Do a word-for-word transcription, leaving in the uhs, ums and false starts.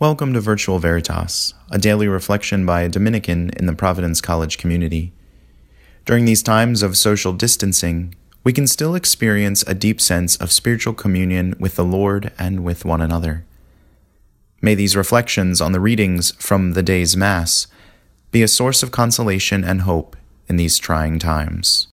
Welcome to Virtual Veritas, a daily reflection by a Dominican in the Providence College community. During these times of social distancing, we can still experience a deep sense of spiritual communion with the Lord and with one another. May these reflections on the readings from the day's Mass be a source of consolation and hope in these trying times.